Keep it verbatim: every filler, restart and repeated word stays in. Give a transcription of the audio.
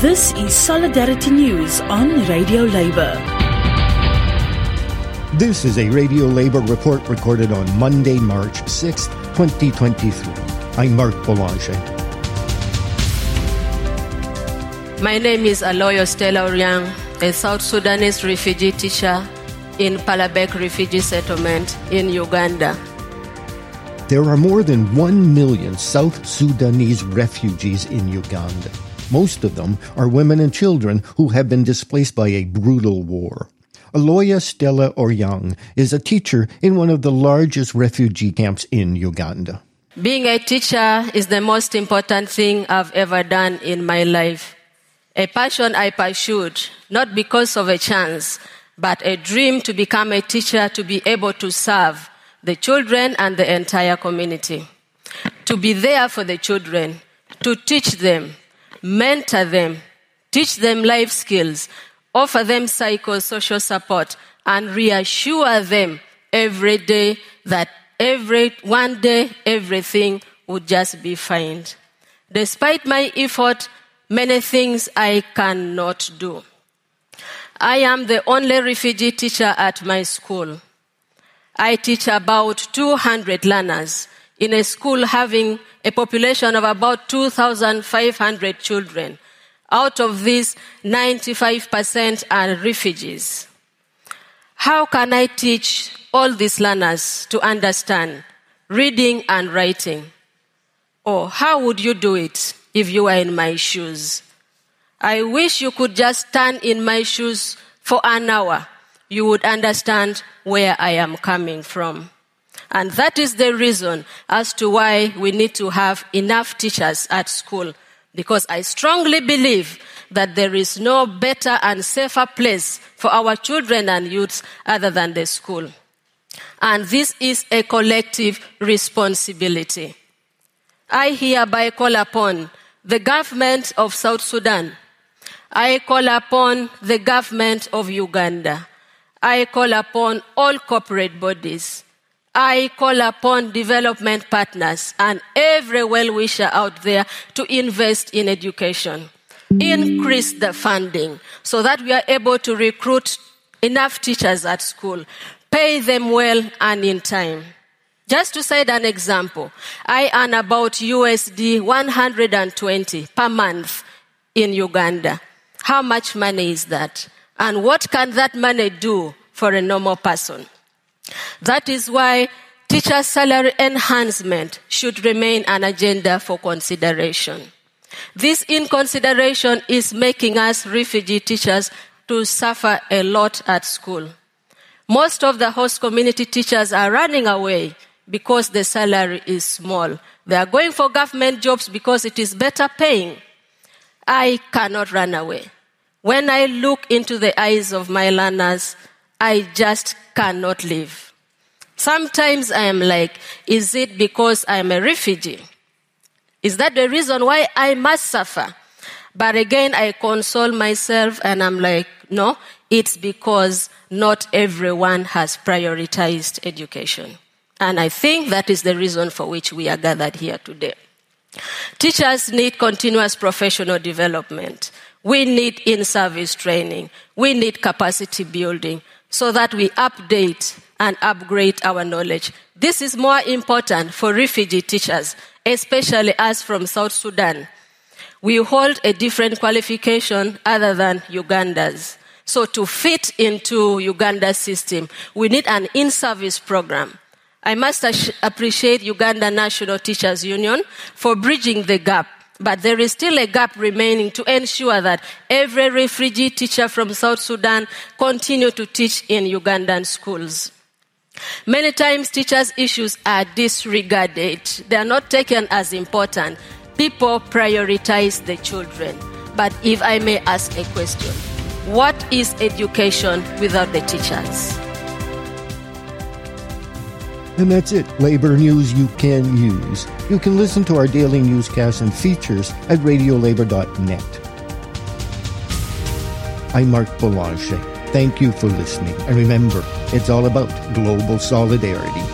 This is Solidarity News on Radio Labor. This is a Radio Labor report recorded on Monday, March sixth, twenty twenty-three. I'm Mark Boulanger. My name is Aloysia Stella Oryang, a South Sudanese refugee teacher in Palabek Refugee Settlement in Uganda. There are more than one million South Sudanese refugees in Uganda. Most of them are women and children who have been displaced by a brutal war. Aloysia Stella Oryang is a teacher in one of the largest refugee camps in Uganda. Being a teacher is the most important thing I've ever done in my life. A passion I pursued, not because of a chance, but a dream to become a teacher, to be able to serve the children and the entire community, to be there for the children, to teach them, mentor them, teach them life skills, offer them psychosocial support, and reassure them every day that every one day everything would just be fine. Despite my effort, many things I cannot do. I am the only refugee teacher at my school. I teach about two hundred learners in a school having a population of about two thousand five hundred children. Out of these, ninety-five percent are refugees. How can I teach all these learners to understand reading and writing? Or how would you do it if you were in my shoes? I wish you could just stand in my shoes for an hour. You would understand where I am coming from. And that is the reason as to why we need to have enough teachers at school, because I strongly believe that there is no better and safer place for our children and youths other than the school. And this is a collective responsibility. I hereby call upon the government of South Sudan. I call upon the government of Uganda. I call upon all corporate bodies. I call upon development partners and every well-wisher out there to invest in education. Increase the funding so that we are able to recruit enough teachers at school. Pay them well and in time. Just to cite an example, I earn about U S D one hundred twenty per month in Uganda. How much money is that? And what can that money do for a normal person? That is why teacher salary enhancement should remain an agenda for consideration. This in consideration is making us refugee teachers to suffer a lot at school. Most of the host community teachers are running away because the salary is small. They are going for government jobs because it is better paying. I cannot run away. When I look into the eyes of my learners, I just cannot live. Sometimes I am like, is it because I am a refugee? Is that the reason why I must suffer? But again, I console myself and I'm like, no, it's because not everyone has prioritized education. And I think that is the reason for which we are gathered here today. Teachers need continuous professional development. We need in-service training. We need capacity building so that we update and upgrade our knowledge. This is more important for refugee teachers, especially us from South Sudan. We hold a different qualification other than Uganda's. So to fit into Uganda's system, we need an in-service program. I must appreciate Uganda National Teachers Union for bridging the gap. But there is still a gap remaining to ensure that every refugee teacher from South Sudan continue to teach in Ugandan schools. Many times teachers' issues are disregarded. They are not taken as important. People prioritize the children. But if I may ask a question, what is education without the teachers? And that's it, Labor News you can use. You can listen to our daily newscasts and features at radio labor dot net. I'm Mark Boulanger. Thank you for listening. And remember, it's all about global solidarity.